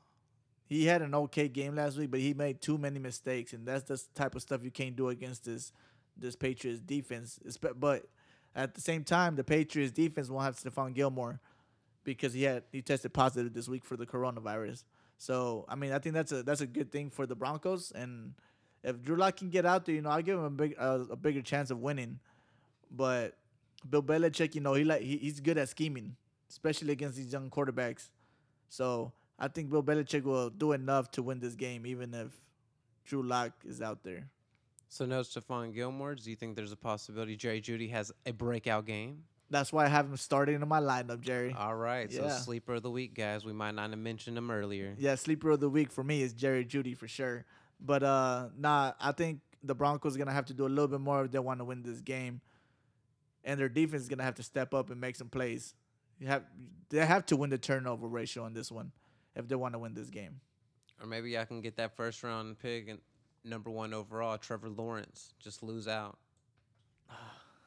he had an okay game last week, but he made too many mistakes, and that's the type of stuff you can't do against this this Patriots defense. But at the same time, the Patriots defense won't have Stephon Gilmore because he had he tested positive this week for the coronavirus. So, I mean, I think that's a that's a good thing for the Broncos. And if Drew Lock can get out there, you know, I'll give him a big uh, a bigger chance of winning. But Bill Belichick, you know, he like he, he's good at scheming, especially against these young quarterbacks. So I think Bill Belichick will do enough to win this game, even if Drew Lock is out there. So no Stephon Gilmore. Do you think there's a possibility Jerry Jeudy has a breakout game? That's why I have him starting in my lineup, Jerry. All right. Yeah. So sleeper of the week, guys. We might not have mentioned him earlier. Yeah, sleeper of the week for me is Jerry Jeudy for sure. But, uh, nah, I think the Broncos are going to have to do a little bit more if they want to win this game. And their defense is going to have to step up and make some plays. You have They have to win the turnover ratio on this one if they want to win this game. Or maybe I can get that first-round pick and number one overall, Trevor Lawrence, just lose out.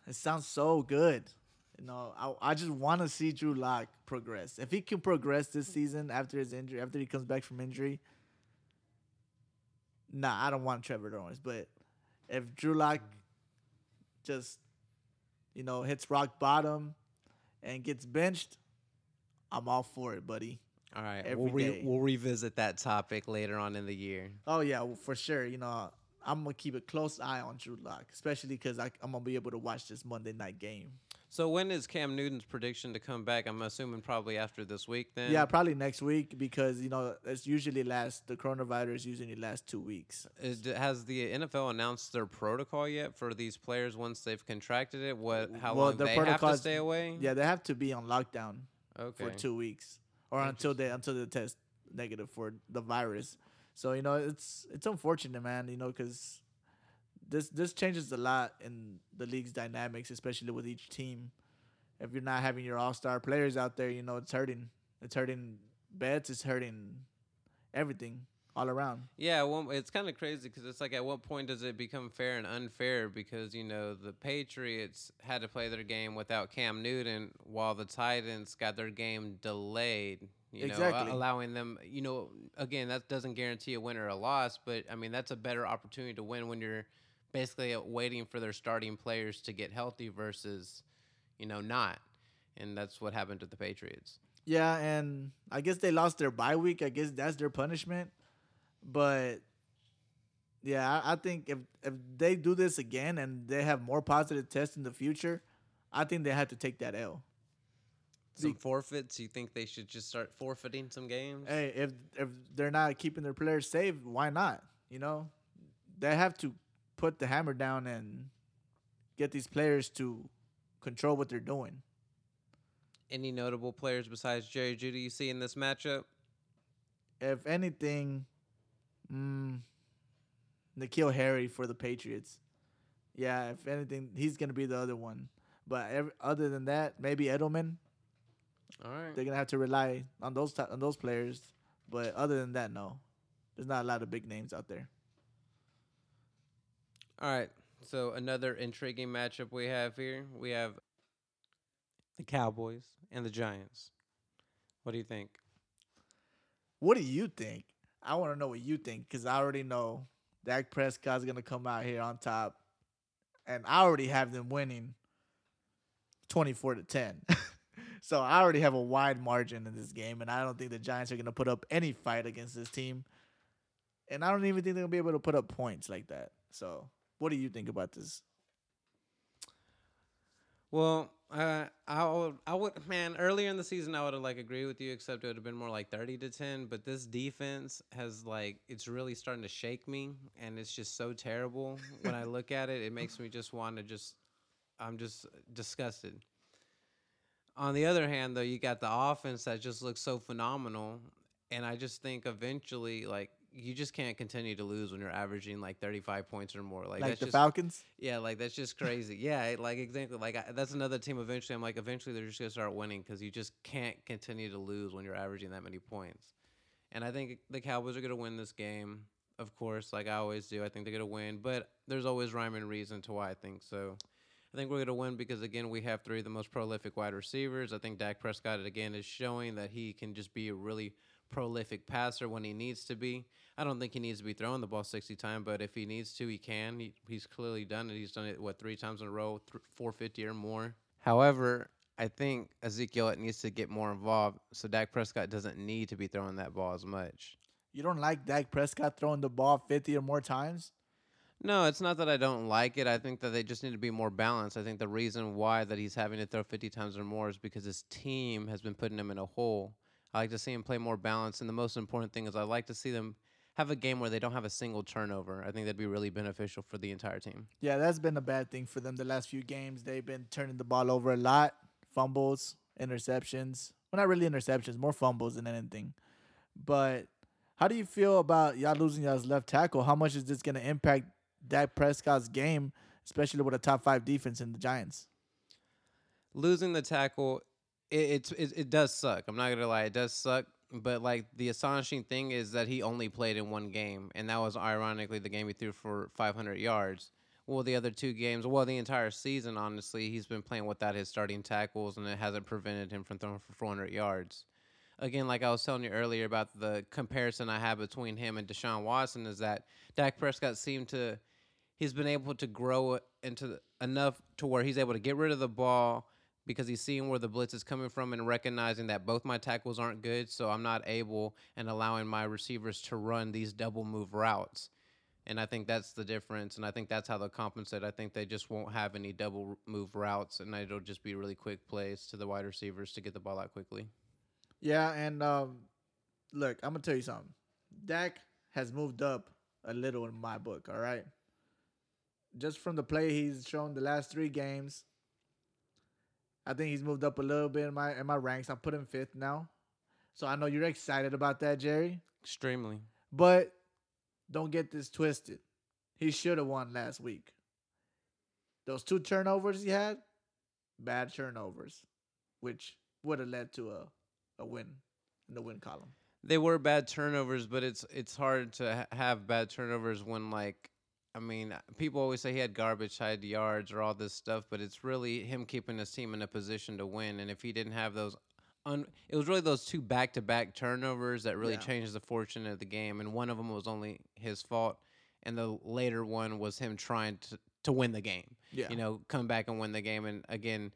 It sounds so good. You know, I, I just want to see Drew Lock progress. If he can progress this season after his injury, after he comes back from injury, nah, I don't want Trevor Lawrence. But if Drew Lock just, you know, hits rock bottom and gets benched, I'm all for it, buddy. All right, Every we'll, re- we'll revisit that topic later on in the year. Oh, yeah, well, for sure. You know, I'm going to keep a close eye on Drew Lock, especially because I'm going to be able to watch this Monday night game. So when is Cam Newton's prediction to come back? I'm assuming probably after this week then. Yeah, probably next week because, you know, it's usually last, the coronavirus usually lasts two weeks. Is, has the N F L announced their protocol yet for these players once they've contracted it? What, how well, long they have to stay away? Yeah, they have to be on lockdown okay. for two weeks or until they until they test negative for the virus. So, you know, it's it's unfortunate, man, you know, because This this changes a lot in the league's dynamics, especially with each team. If you're not having your all-star players out there, you know, it's hurting. It's hurting bets. It's hurting everything all around. Yeah, well, it's kind of crazy because it's like at what point does it become fair and unfair? Because, you know, the Patriots had to play their game without Cam Newton while the Titans got their game delayed. You know, exactly. uh, allowing them, you know, again, that doesn't guarantee a win or a loss. But, I mean, that's a better opportunity to win when you're – basically waiting for their starting players to get healthy versus, you know, not. And that's what happened to the Patriots. Yeah, and I guess they lost their bye week. I guess that's their punishment. But, yeah, I, I think if, if they do this again and they have more positive tests in the future, I think they have to take that L. Some forfeits? You think they should just start forfeiting some games? Hey, if if they're not keeping their players safe, why not? You know, they have to put the hammer down and get these players to control what they're doing. Any notable players besides Jerry Jeudy you see in this matchup? If anything, mm, N'Keal Harry for the Patriots. Yeah, if anything, he's going to be the other one. But every, other than that, maybe Edelman. All right. They're going to have to rely on those t- on those players. But other than that, no. There's not a lot of big names out there. All right, so another intriguing matchup we have here. We have the Cowboys and the Giants. What do you think? What do you think? I want to know what you think because I already know Dak Prescott's going to come out here on top, and I already have them winning twenty-four to ten. So I already have a wide margin in this game, and I don't think the Giants are going to put up any fight against this team. And I don't even think they're going to be able to put up points like that. So what do you think about this? Well, uh, I would, I would, man, earlier in the season, I would have, like, agreed with you, except it would have been more like thirty to ten. But this defense has, like, it's really starting to shake me, and it's just so terrible. When I look at it, it makes me just want to just – I'm just disgusted. On the other hand, though, you got the offense that just looks so phenomenal, and I just think eventually, like – you just can't continue to lose when you're averaging like thirty-five points or more. Like, like that's the just, Falcons? Yeah, like that's just crazy. Yeah, like exactly. Like I, that's another team eventually. I'm like, eventually they're just going to start winning because you just can't continue to lose when you're averaging that many points. And I think the Cowboys are going to win this game. of course, like I always do. I think they're going to win, but there's always rhyme and reason to why I think so. I think we're going to win because, again, we have three of the most prolific wide receivers. I think Dak Prescott, again, is showing that he can just be a really prolific passer when he needs to be. I don't think he needs to be throwing the ball sixty times, but if he needs to, he can. He, he's clearly done it. He's done it, what, three times in a row, th- four fifty or more. However, I think Ezekiel needs to get more involved, so Dak Prescott doesn't need to be throwing that ball as much. You don't like Dak Prescott throwing the ball fifty or more times? No, it's not that I don't like it. I think that they just need to be more balanced. I think the reason why that he's having to throw fifty times or more is because his team has been putting him in a hole. I like to see him play more balanced, and the most important thing is I like to see them have a game where they don't have a single turnover. I think that'd be really beneficial for the entire team. Yeah, that's been a bad thing for them the last few games. They've been turning the ball over a lot, fumbles, interceptions. Well, not really interceptions, more fumbles than anything. But how do you feel about y'all losing y'all's left tackle? How much is this going to impact Dak Prescott's game, especially with a top five defense in the Giants? Losing the tackle, it, it, it does suck. I'm not going to lie. It does suck. But, like, the astonishing thing is that he only played in one game, and that was, ironically, the game he threw for five hundred yards. Well, the other two games, well, the entire season, honestly, he's been playing without his starting tackles, and it hasn't prevented him from throwing for four hundred yards. Again, like I was telling you earlier about the comparison I have between him and Deshaun Watson is that Dak Prescott seemed to – he's been able to grow into the, enough to where he's able to get rid of the ball because he's seeing where the blitz is coming from and recognizing that both my tackles aren't good, so I'm not able and allowing my receivers to run these double move routes. And I think that's the difference, and I think that's how they'll compensate. I think they just won't have any double move routes, and it'll just be really quick plays to the wide receivers to get the ball out quickly. Yeah, and um, look, I'm going to tell you something. Dak has moved up a little in my book, all right? Just from the play he's shown the last three games, I think he's moved up a little bit in my in my ranks. I put him fifth now. So I know you're excited about that, Jerry. Extremely. But don't get this twisted. He should have won last week. Those two turnovers he had, bad turnovers, which would have led to a, a win in the win column. They were bad turnovers, but it's it's hard to ha- have bad turnovers when, like, I mean, people always say he had garbage tied yards or all this stuff, but it's really him keeping his team in a position to win. And if he didn't have those, un- it was really those two back-to-back turnovers that really yeah. changed the fortune of the game. And one of them was only his fault, and the later one was him trying to, to win the game. Yeah. You know, come back and win the game. And again,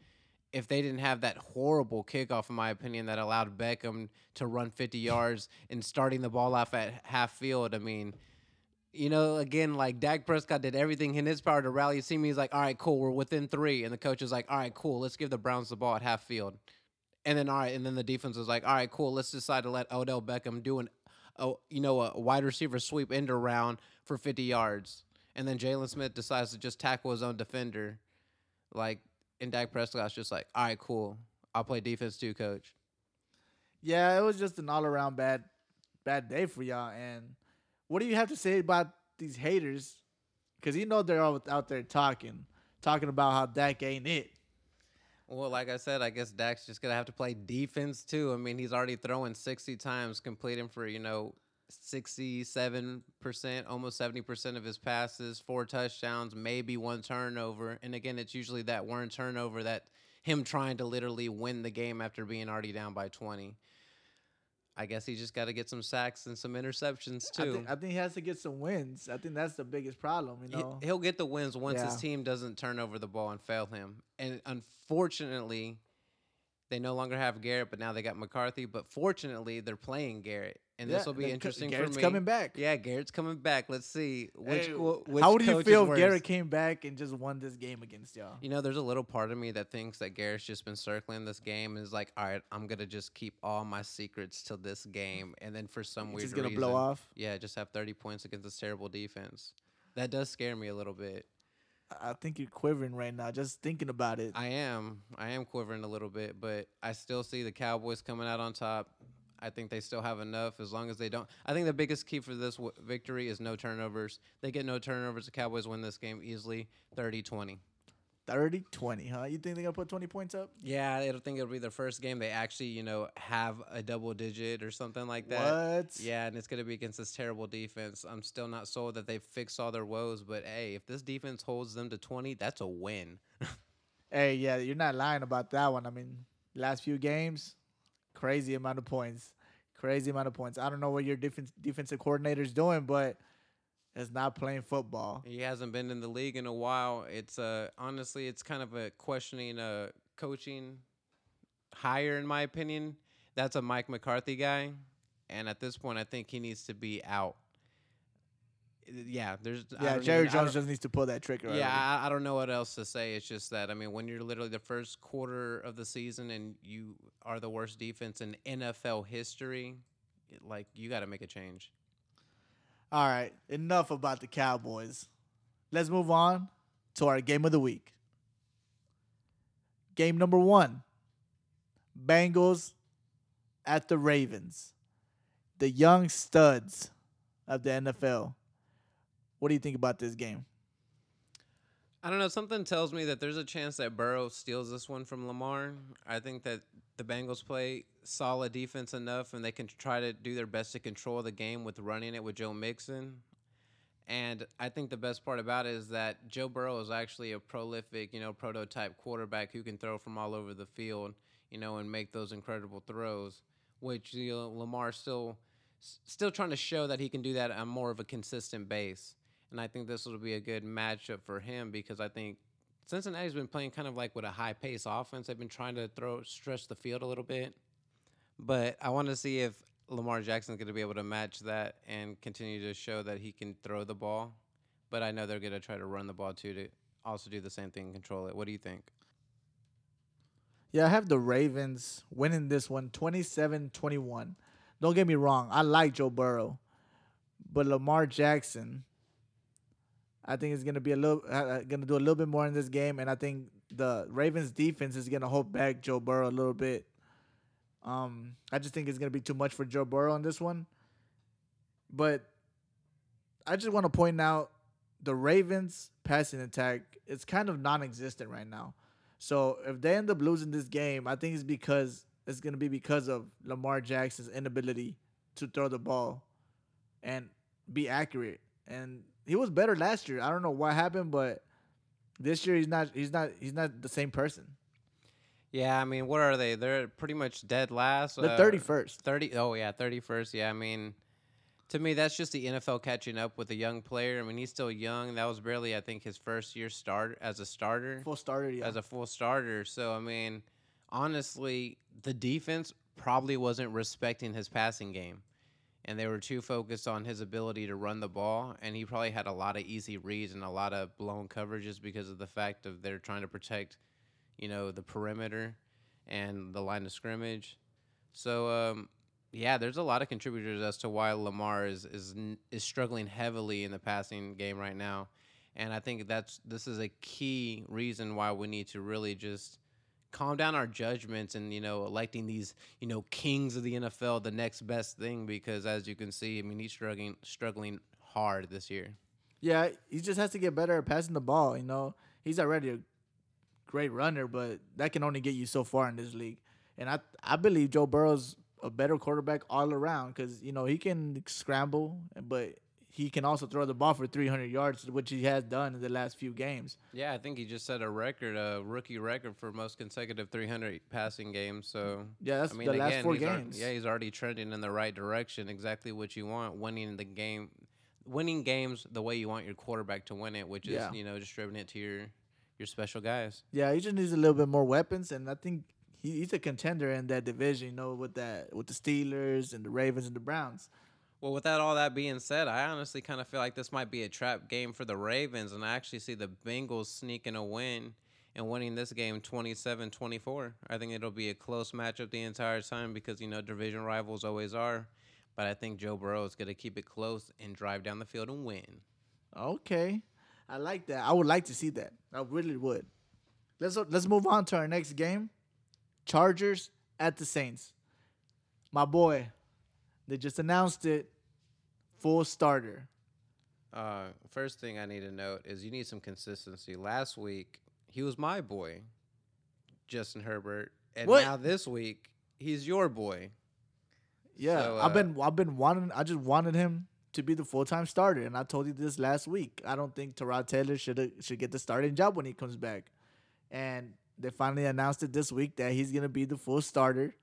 if they didn't have that horrible kickoff, in my opinion, that allowed Beckham to run fifty yards and starting the ball off at half field, I mean. You know, again, like, Dak Prescott did everything in his power to rally his team. He's like, all right, cool, we're within three. And the coach is like, all right, cool, let's give the Browns the ball at half field. And then, all right, and then the defense was like, all right, cool, let's decide to let Odell Beckham do an, a, you know, a wide receiver sweep end around for fifty yards. And then Jalen Smith decides to just tackle his own defender. Like, and Dak Prescott's just like, all right, cool, I'll play defense too, coach. Yeah, it was just an all-around bad, bad day for y'all, and what do you have to say about these haters? Because you know they're all out there talking, talking about how Dak ain't it. Well, like I said, I guess Dak's just going to have to play defense too. I mean, he's already throwing sixty times, completing for, you know, sixty-seven percent, almost seventy percent of his passes, four touchdowns, maybe one turnover. And again, it's usually that one turnover that him trying to literally win the game after being already down by twenty. I guess he just got to get some sacks and some interceptions, too. I think, I think he has to get some wins. I think that's the biggest problem, you know? He'll get the wins once yeah. his team doesn't turn over the ball and fail him. And unfortunately, they no longer have Garrett, but now they got McCarthy. But fortunately, they're playing Garrett. And yeah, this will be interesting Garrett's for me. Garrett's coming back. Yeah, Garrett's coming back. Let's see which, hey, which how would you feel if Garrett came back and just won this game against y'all? You know, there's a little part of me that thinks that Garrett's just been circling this game and is like, all right, I'm going to just keep all my secrets to this game. And then for some weird reason. He's going to blow off? Yeah, just have thirty points against this terrible defense. That does scare me a little bit. I think you're quivering right now just thinking about it. I am. I am quivering a little bit, but I still see the Cowboys coming out on top. I think they still have enough as long as they don't. I think the biggest key for this w- victory is no turnovers. They get no turnovers. The Cowboys win this game easily, thirty twenty. thirty twenty, huh? You think they're going to put twenty points up? Yeah, I think it'll be their first game they actually, you know, have a double digit or something like that. What? Yeah, and it's going to be against this terrible defense. I'm still not sold that they've fixed all their woes, but, hey, if this defense holds them to twenty, that's a win. Hey, yeah, you're not lying about that one. I mean, last few games, crazy amount of points. Crazy amount of points. I don't know what your defense, defensive coordinator's doing, but it's not playing football. He hasn't been in the league in a while. It's uh, honestly, it's kind of a questioning uh, coaching hire, in my opinion. That's a Mike McCarthy guy, and at this point, I think he needs to be out. Yeah, there's. Yeah, Jerry even, Jones just needs to pull that trigger. Yeah, I, I don't know what else to say. It's just that, I mean, when you're literally the first quarter of the season and you are the worst defense in N F L history, it, like, you got to make a change. All right, enough about the Cowboys. Let's move on to our game of the week. Game number one, Bengals at the Ravens, the young studs of the N F L. What do you think about this game? I don't know. Something tells me that there's a chance that Burrow steals this one from Lamar. I think that the Bengals play solid defense enough, and they can try to do their best to control the game with running it with Joe Mixon. And I think the best part about it is that Joe Burrow is actually a prolific, you know, prototype quarterback who can throw from all over the field, you know, and make those incredible throws, which, you know, Lamar still still trying to show that he can do that on more of a consistent base. And I think this will be a good matchup for him because I think Cincinnati's been playing kind of like with a high-paced offense. They've been trying to throw stretch the field a little bit. But I want to see if Lamar Jackson's going to be able to match that and continue to show that he can throw the ball. But I know they're going to try to run the ball, too, to also do the same thing and control it. What do you think? Yeah, I have the Ravens winning this one twenty-seven twenty-one. Don't get me wrong. I like Joe Burrow. But Lamar Jackson, I think it's gonna be a little, uh, gonna do a little bit more in this game, and I think the Ravens defense is gonna hold back Joe Burrow a little bit. Um, I just think it's gonna be too much for Joe Burrow on this one. But I just want to point out the Ravens passing attack is kind of non-existent right now. So if they end up losing this game, I think it's because it's gonna be because of Lamar Jackson's inability to throw the ball and be accurate. And he was better last year. I don't know what happened, but this year he's not he's not he's not the same person. Yeah, I mean, what are they? They're pretty much dead last. The thirty-first. Uh, thirty oh yeah, thirty-first. Yeah, I mean, to me that's just the N F L catching up with a young player. I mean, he's still young. That was barely, I think, his first year start as a starter. Full starter, yeah. As a full starter. So, I mean, honestly, the defense probably wasn't respecting his passing game. And they were too focused on his ability to run the ball, and he probably had a lot of easy reads and a lot of blown coverages because of the fact of they're trying to protect, you know, the perimeter and the line of scrimmage. So, um, yeah, there's a lot of contributors as to why Lamar is is is struggling heavily in the passing game right now, and I think that's this is a key reason why we need to really just calm down our judgments and, you know, electing these, you know, kings of the N F L, the next best thing, because as you can see, I mean, he's struggling struggling hard this year. Yeah, he just has to get better at passing the ball, you know. He's already a great runner, but that can only get you so far in this league. And I I believe Joe Burrow's a better quarterback all around because, you know, he can scramble, but he can also throw the ball for three hundred yards, which he has done in the last few games. Yeah, I think he just set a record, a rookie record for most consecutive three hundred passing games. So yeah, that's I mean, the again, last four games. Ar- yeah, he's already trending in the right direction, exactly what you want, winning the game, winning games the way you want your quarterback to win it, which is, yeah. you know, distributing it to your, your special guys. Yeah, he just needs a little bit more weapons, and I think he, he's a contender in that division, you know, with that with the Steelers and the Ravens and the Browns. Well, with that all that being said, I honestly kind of feel like this might be a trap game for the Ravens, and I actually see the Bengals sneaking a win and winning this game twenty-seven twenty-four. I think it'll be a close matchup the entire time because, you know, division rivals always are, but I think Joe Burrow is going to keep it close and drive down the field and win. Okay. I like that. I would like to see that. I really would. Let's let's move on to our next game, Chargers at the Saints. My boy. They just announced it, full starter. Uh, first thing I need to note is you need some consistency. Last week, he was my boy, Justin Herbert, and what? Now this week he's your boy. Yeah, so, uh, I've been I've been wanting I just wanted him to be the full-time starter, and I told you this last week. I don't think Tyrod Taylor should should get the starting job when he comes back. And they finally announced it this week that he's going to be the full starter,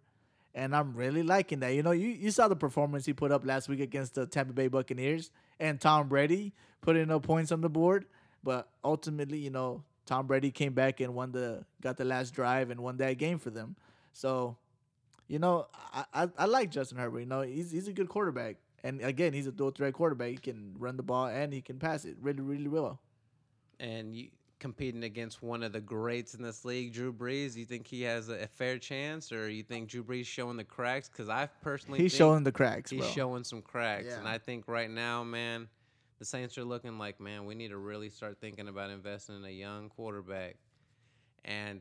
and I'm really liking that. You know, you, you saw the performance he put up last week against the Tampa Bay Buccaneers and Tom Brady putting up points on the board, but ultimately, you know, Tom Brady came back and won the got the last drive and won that game for them. So, you know, I, I, I like Justin Herbert. You know, he's he's a good quarterback. And, again, he's a dual-threat quarterback. He can run the ball and he can pass it really, really well. And you, competing against one of the greats in this league, Drew Brees, you think he has a, a fair chance, or you think Drew Brees showing the cracks? Because I personally he's think showing the cracks, he's bro. showing some cracks. Yeah. And I think right now, man, the Saints are looking like, man, we need to really start thinking about investing in a young quarterback. And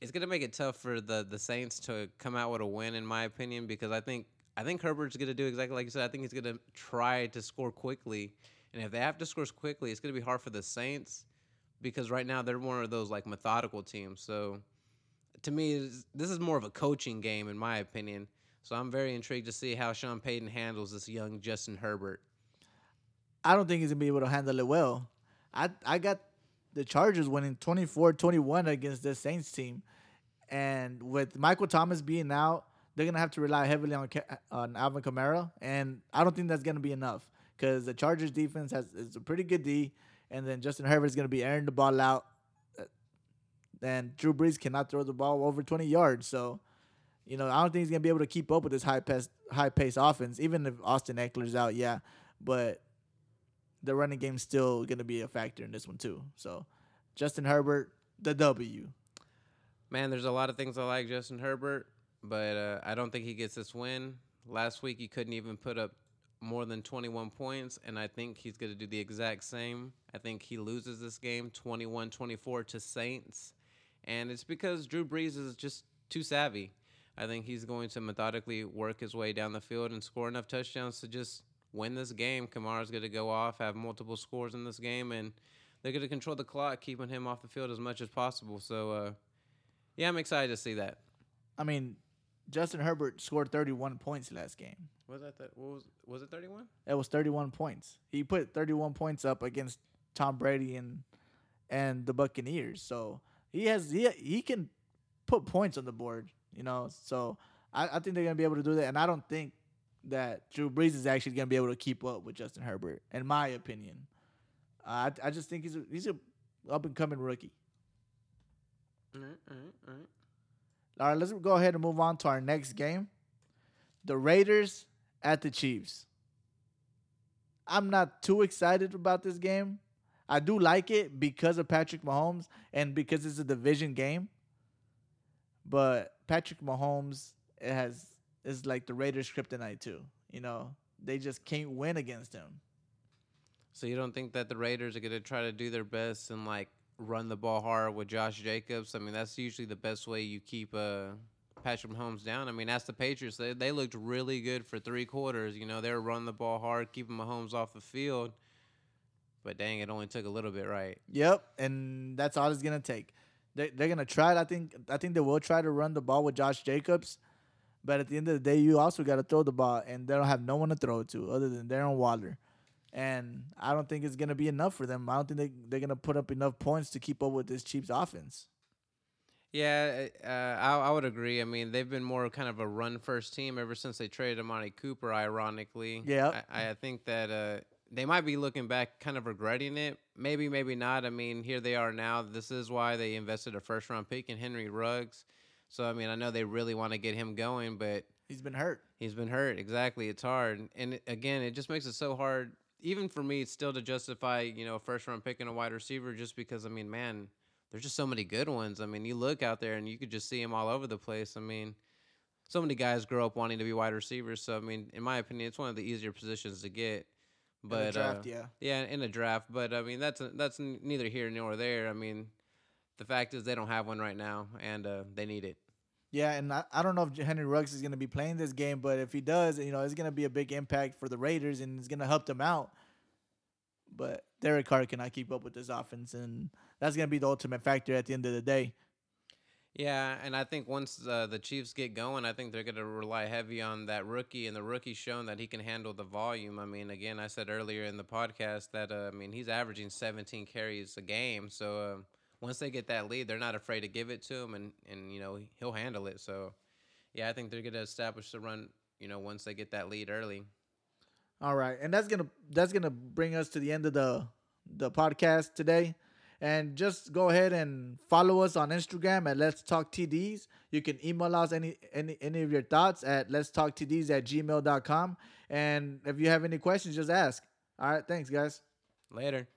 it's going to make it tough for the, the Saints to come out with a win, in my opinion, because I think I think Herbert's going to do exactly like you said. I think he's going to try to score quickly. And if they have to score quickly, it's going to be hard for the Saints because right now they're one of those like methodical teams. So to me, this is more of a coaching game in my opinion. So I'm very intrigued to see how Sean Payton handles this young Justin Herbert. I don't think he's going to be able to handle it well. I I got the Chargers winning twenty-four twenty-one against the Saints team. And with Michael Thomas being out, they're going to have to rely heavily on, on Alvin Kamara, and I don't think that's going to be enough because the Chargers' defense has is a pretty good D, and then Justin Herbert's going to be airing the ball out, and Drew Brees cannot throw the ball over twenty yards. So, you know, I don't think he's going to be able to keep up with this high-paced high pace offense, even if Austin Eckler's out, yeah. But the running game's still going to be a factor in this one too. So, Justin Herbert, the W. Man, there's a lot of things I like Justin Herbert. But uh, I don't think he gets this win. Last week, he couldn't even put up more than twenty-one points, and I think he's going to do the exact same. I think he loses this game twenty-one twenty-four to Saints, and it's because Drew Brees is just too savvy. I think he's going to methodically work his way down the field and score enough touchdowns to just win this game. Kamara's going to go off, have multiple scores in this game, and they're going to control the clock, keeping him off the field as much as possible. So, uh, yeah, I'm excited to see that. I mean, Justin Herbert scored thirty-one points last game. Was that th- what was was it thirty-one? It was thirty-one points. He put thirty-one points up against Tom Brady and and the Buccaneers. So he has he, he can put points on the board, you know. So I, I think they're gonna be able to do that, and I don't think that Drew Brees is actually gonna be able to keep up with Justin Herbert, in my opinion. Uh, I I just think he's a, he's a up and coming rookie. All right, all right, all right. All right, let's go ahead and move on to our next game. The Raiders at the Chiefs. I'm not too excited about this game. I do like it because of Patrick Mahomes and because it's a division game. But Patrick Mahomes it has is like the Raiders' kryptonite too. You know, they just can't win against him. So you don't think that the Raiders are going to try to do their best and like run the ball hard with Josh Jacobs? I mean, that's usually the best way you keep uh, Patrick Mahomes down. I mean, that's the Patriots. They, they looked really good for three quarters. You know, they were running the ball hard, keeping Mahomes off the field. But, dang, it only took a little bit, right? Yep, and that's all it's going to take. They, they're going to try it. I think, I think they will try to run the ball with Josh Jacobs. But at the end of the day, you also got to throw the ball, and they don't have no one to throw to other than Darren Waller. And I don't think it's going to be enough for them. I don't think they, they're going to put up enough points to keep up with this Chiefs offense. Yeah, uh, I, I would agree. I mean, they've been more kind of a run-first team ever since they traded Amari Cooper, ironically. Yeah. I, I think that uh, they might be looking back kind of regretting it. Maybe, maybe not. I mean, here they are now. This is why they invested a first-round pick in Henry Ruggs. So, I mean, I know they really want to get him going, but he's been hurt. He's been hurt, exactly. It's hard. And, again, it just makes it so hard. Even for me, it's still to justify, you know, a first-round pick and a wide receiver just because, I mean, man, there's just so many good ones. I mean, you look out there and you could just see them all over the place. I mean, so many guys grow up wanting to be wide receivers. So, I mean, in my opinion, it's one of the easier positions to get. But, in a draft, uh, yeah. Yeah, in a draft. But, I mean, that's a, that's neither here nor there. I mean, the fact is they don't have one right now, and uh, they need it. Yeah, and I, I don't know if Henry Ruggs is going to be playing this game, but if he does, you know, it's going to be a big impact for the Raiders, and it's going to help them out. But Derek Carr cannot keep up with this offense, and that's going to be the ultimate factor at the end of the day. Yeah, and I think once uh, the Chiefs get going, I think they're going to rely heavy on that rookie, and the rookie's shown that he can handle the volume. I mean, again, I said earlier in the podcast that, uh, I mean, he's averaging seventeen carries a game. So uh, once they get that lead, they're not afraid to give it to him, and, and you know, he'll handle it. So, yeah, I think they're going to establish the run, you know, once they get that lead early. All right, and that's going to that's gonna bring us to the end of the the podcast today. And just go ahead and follow us on Instagram at Let's Talk T Ds. You can email us any any, any of your thoughts at letstalktds at gmail dot com. And if you have any questions, just ask. All right, thanks, guys. Later.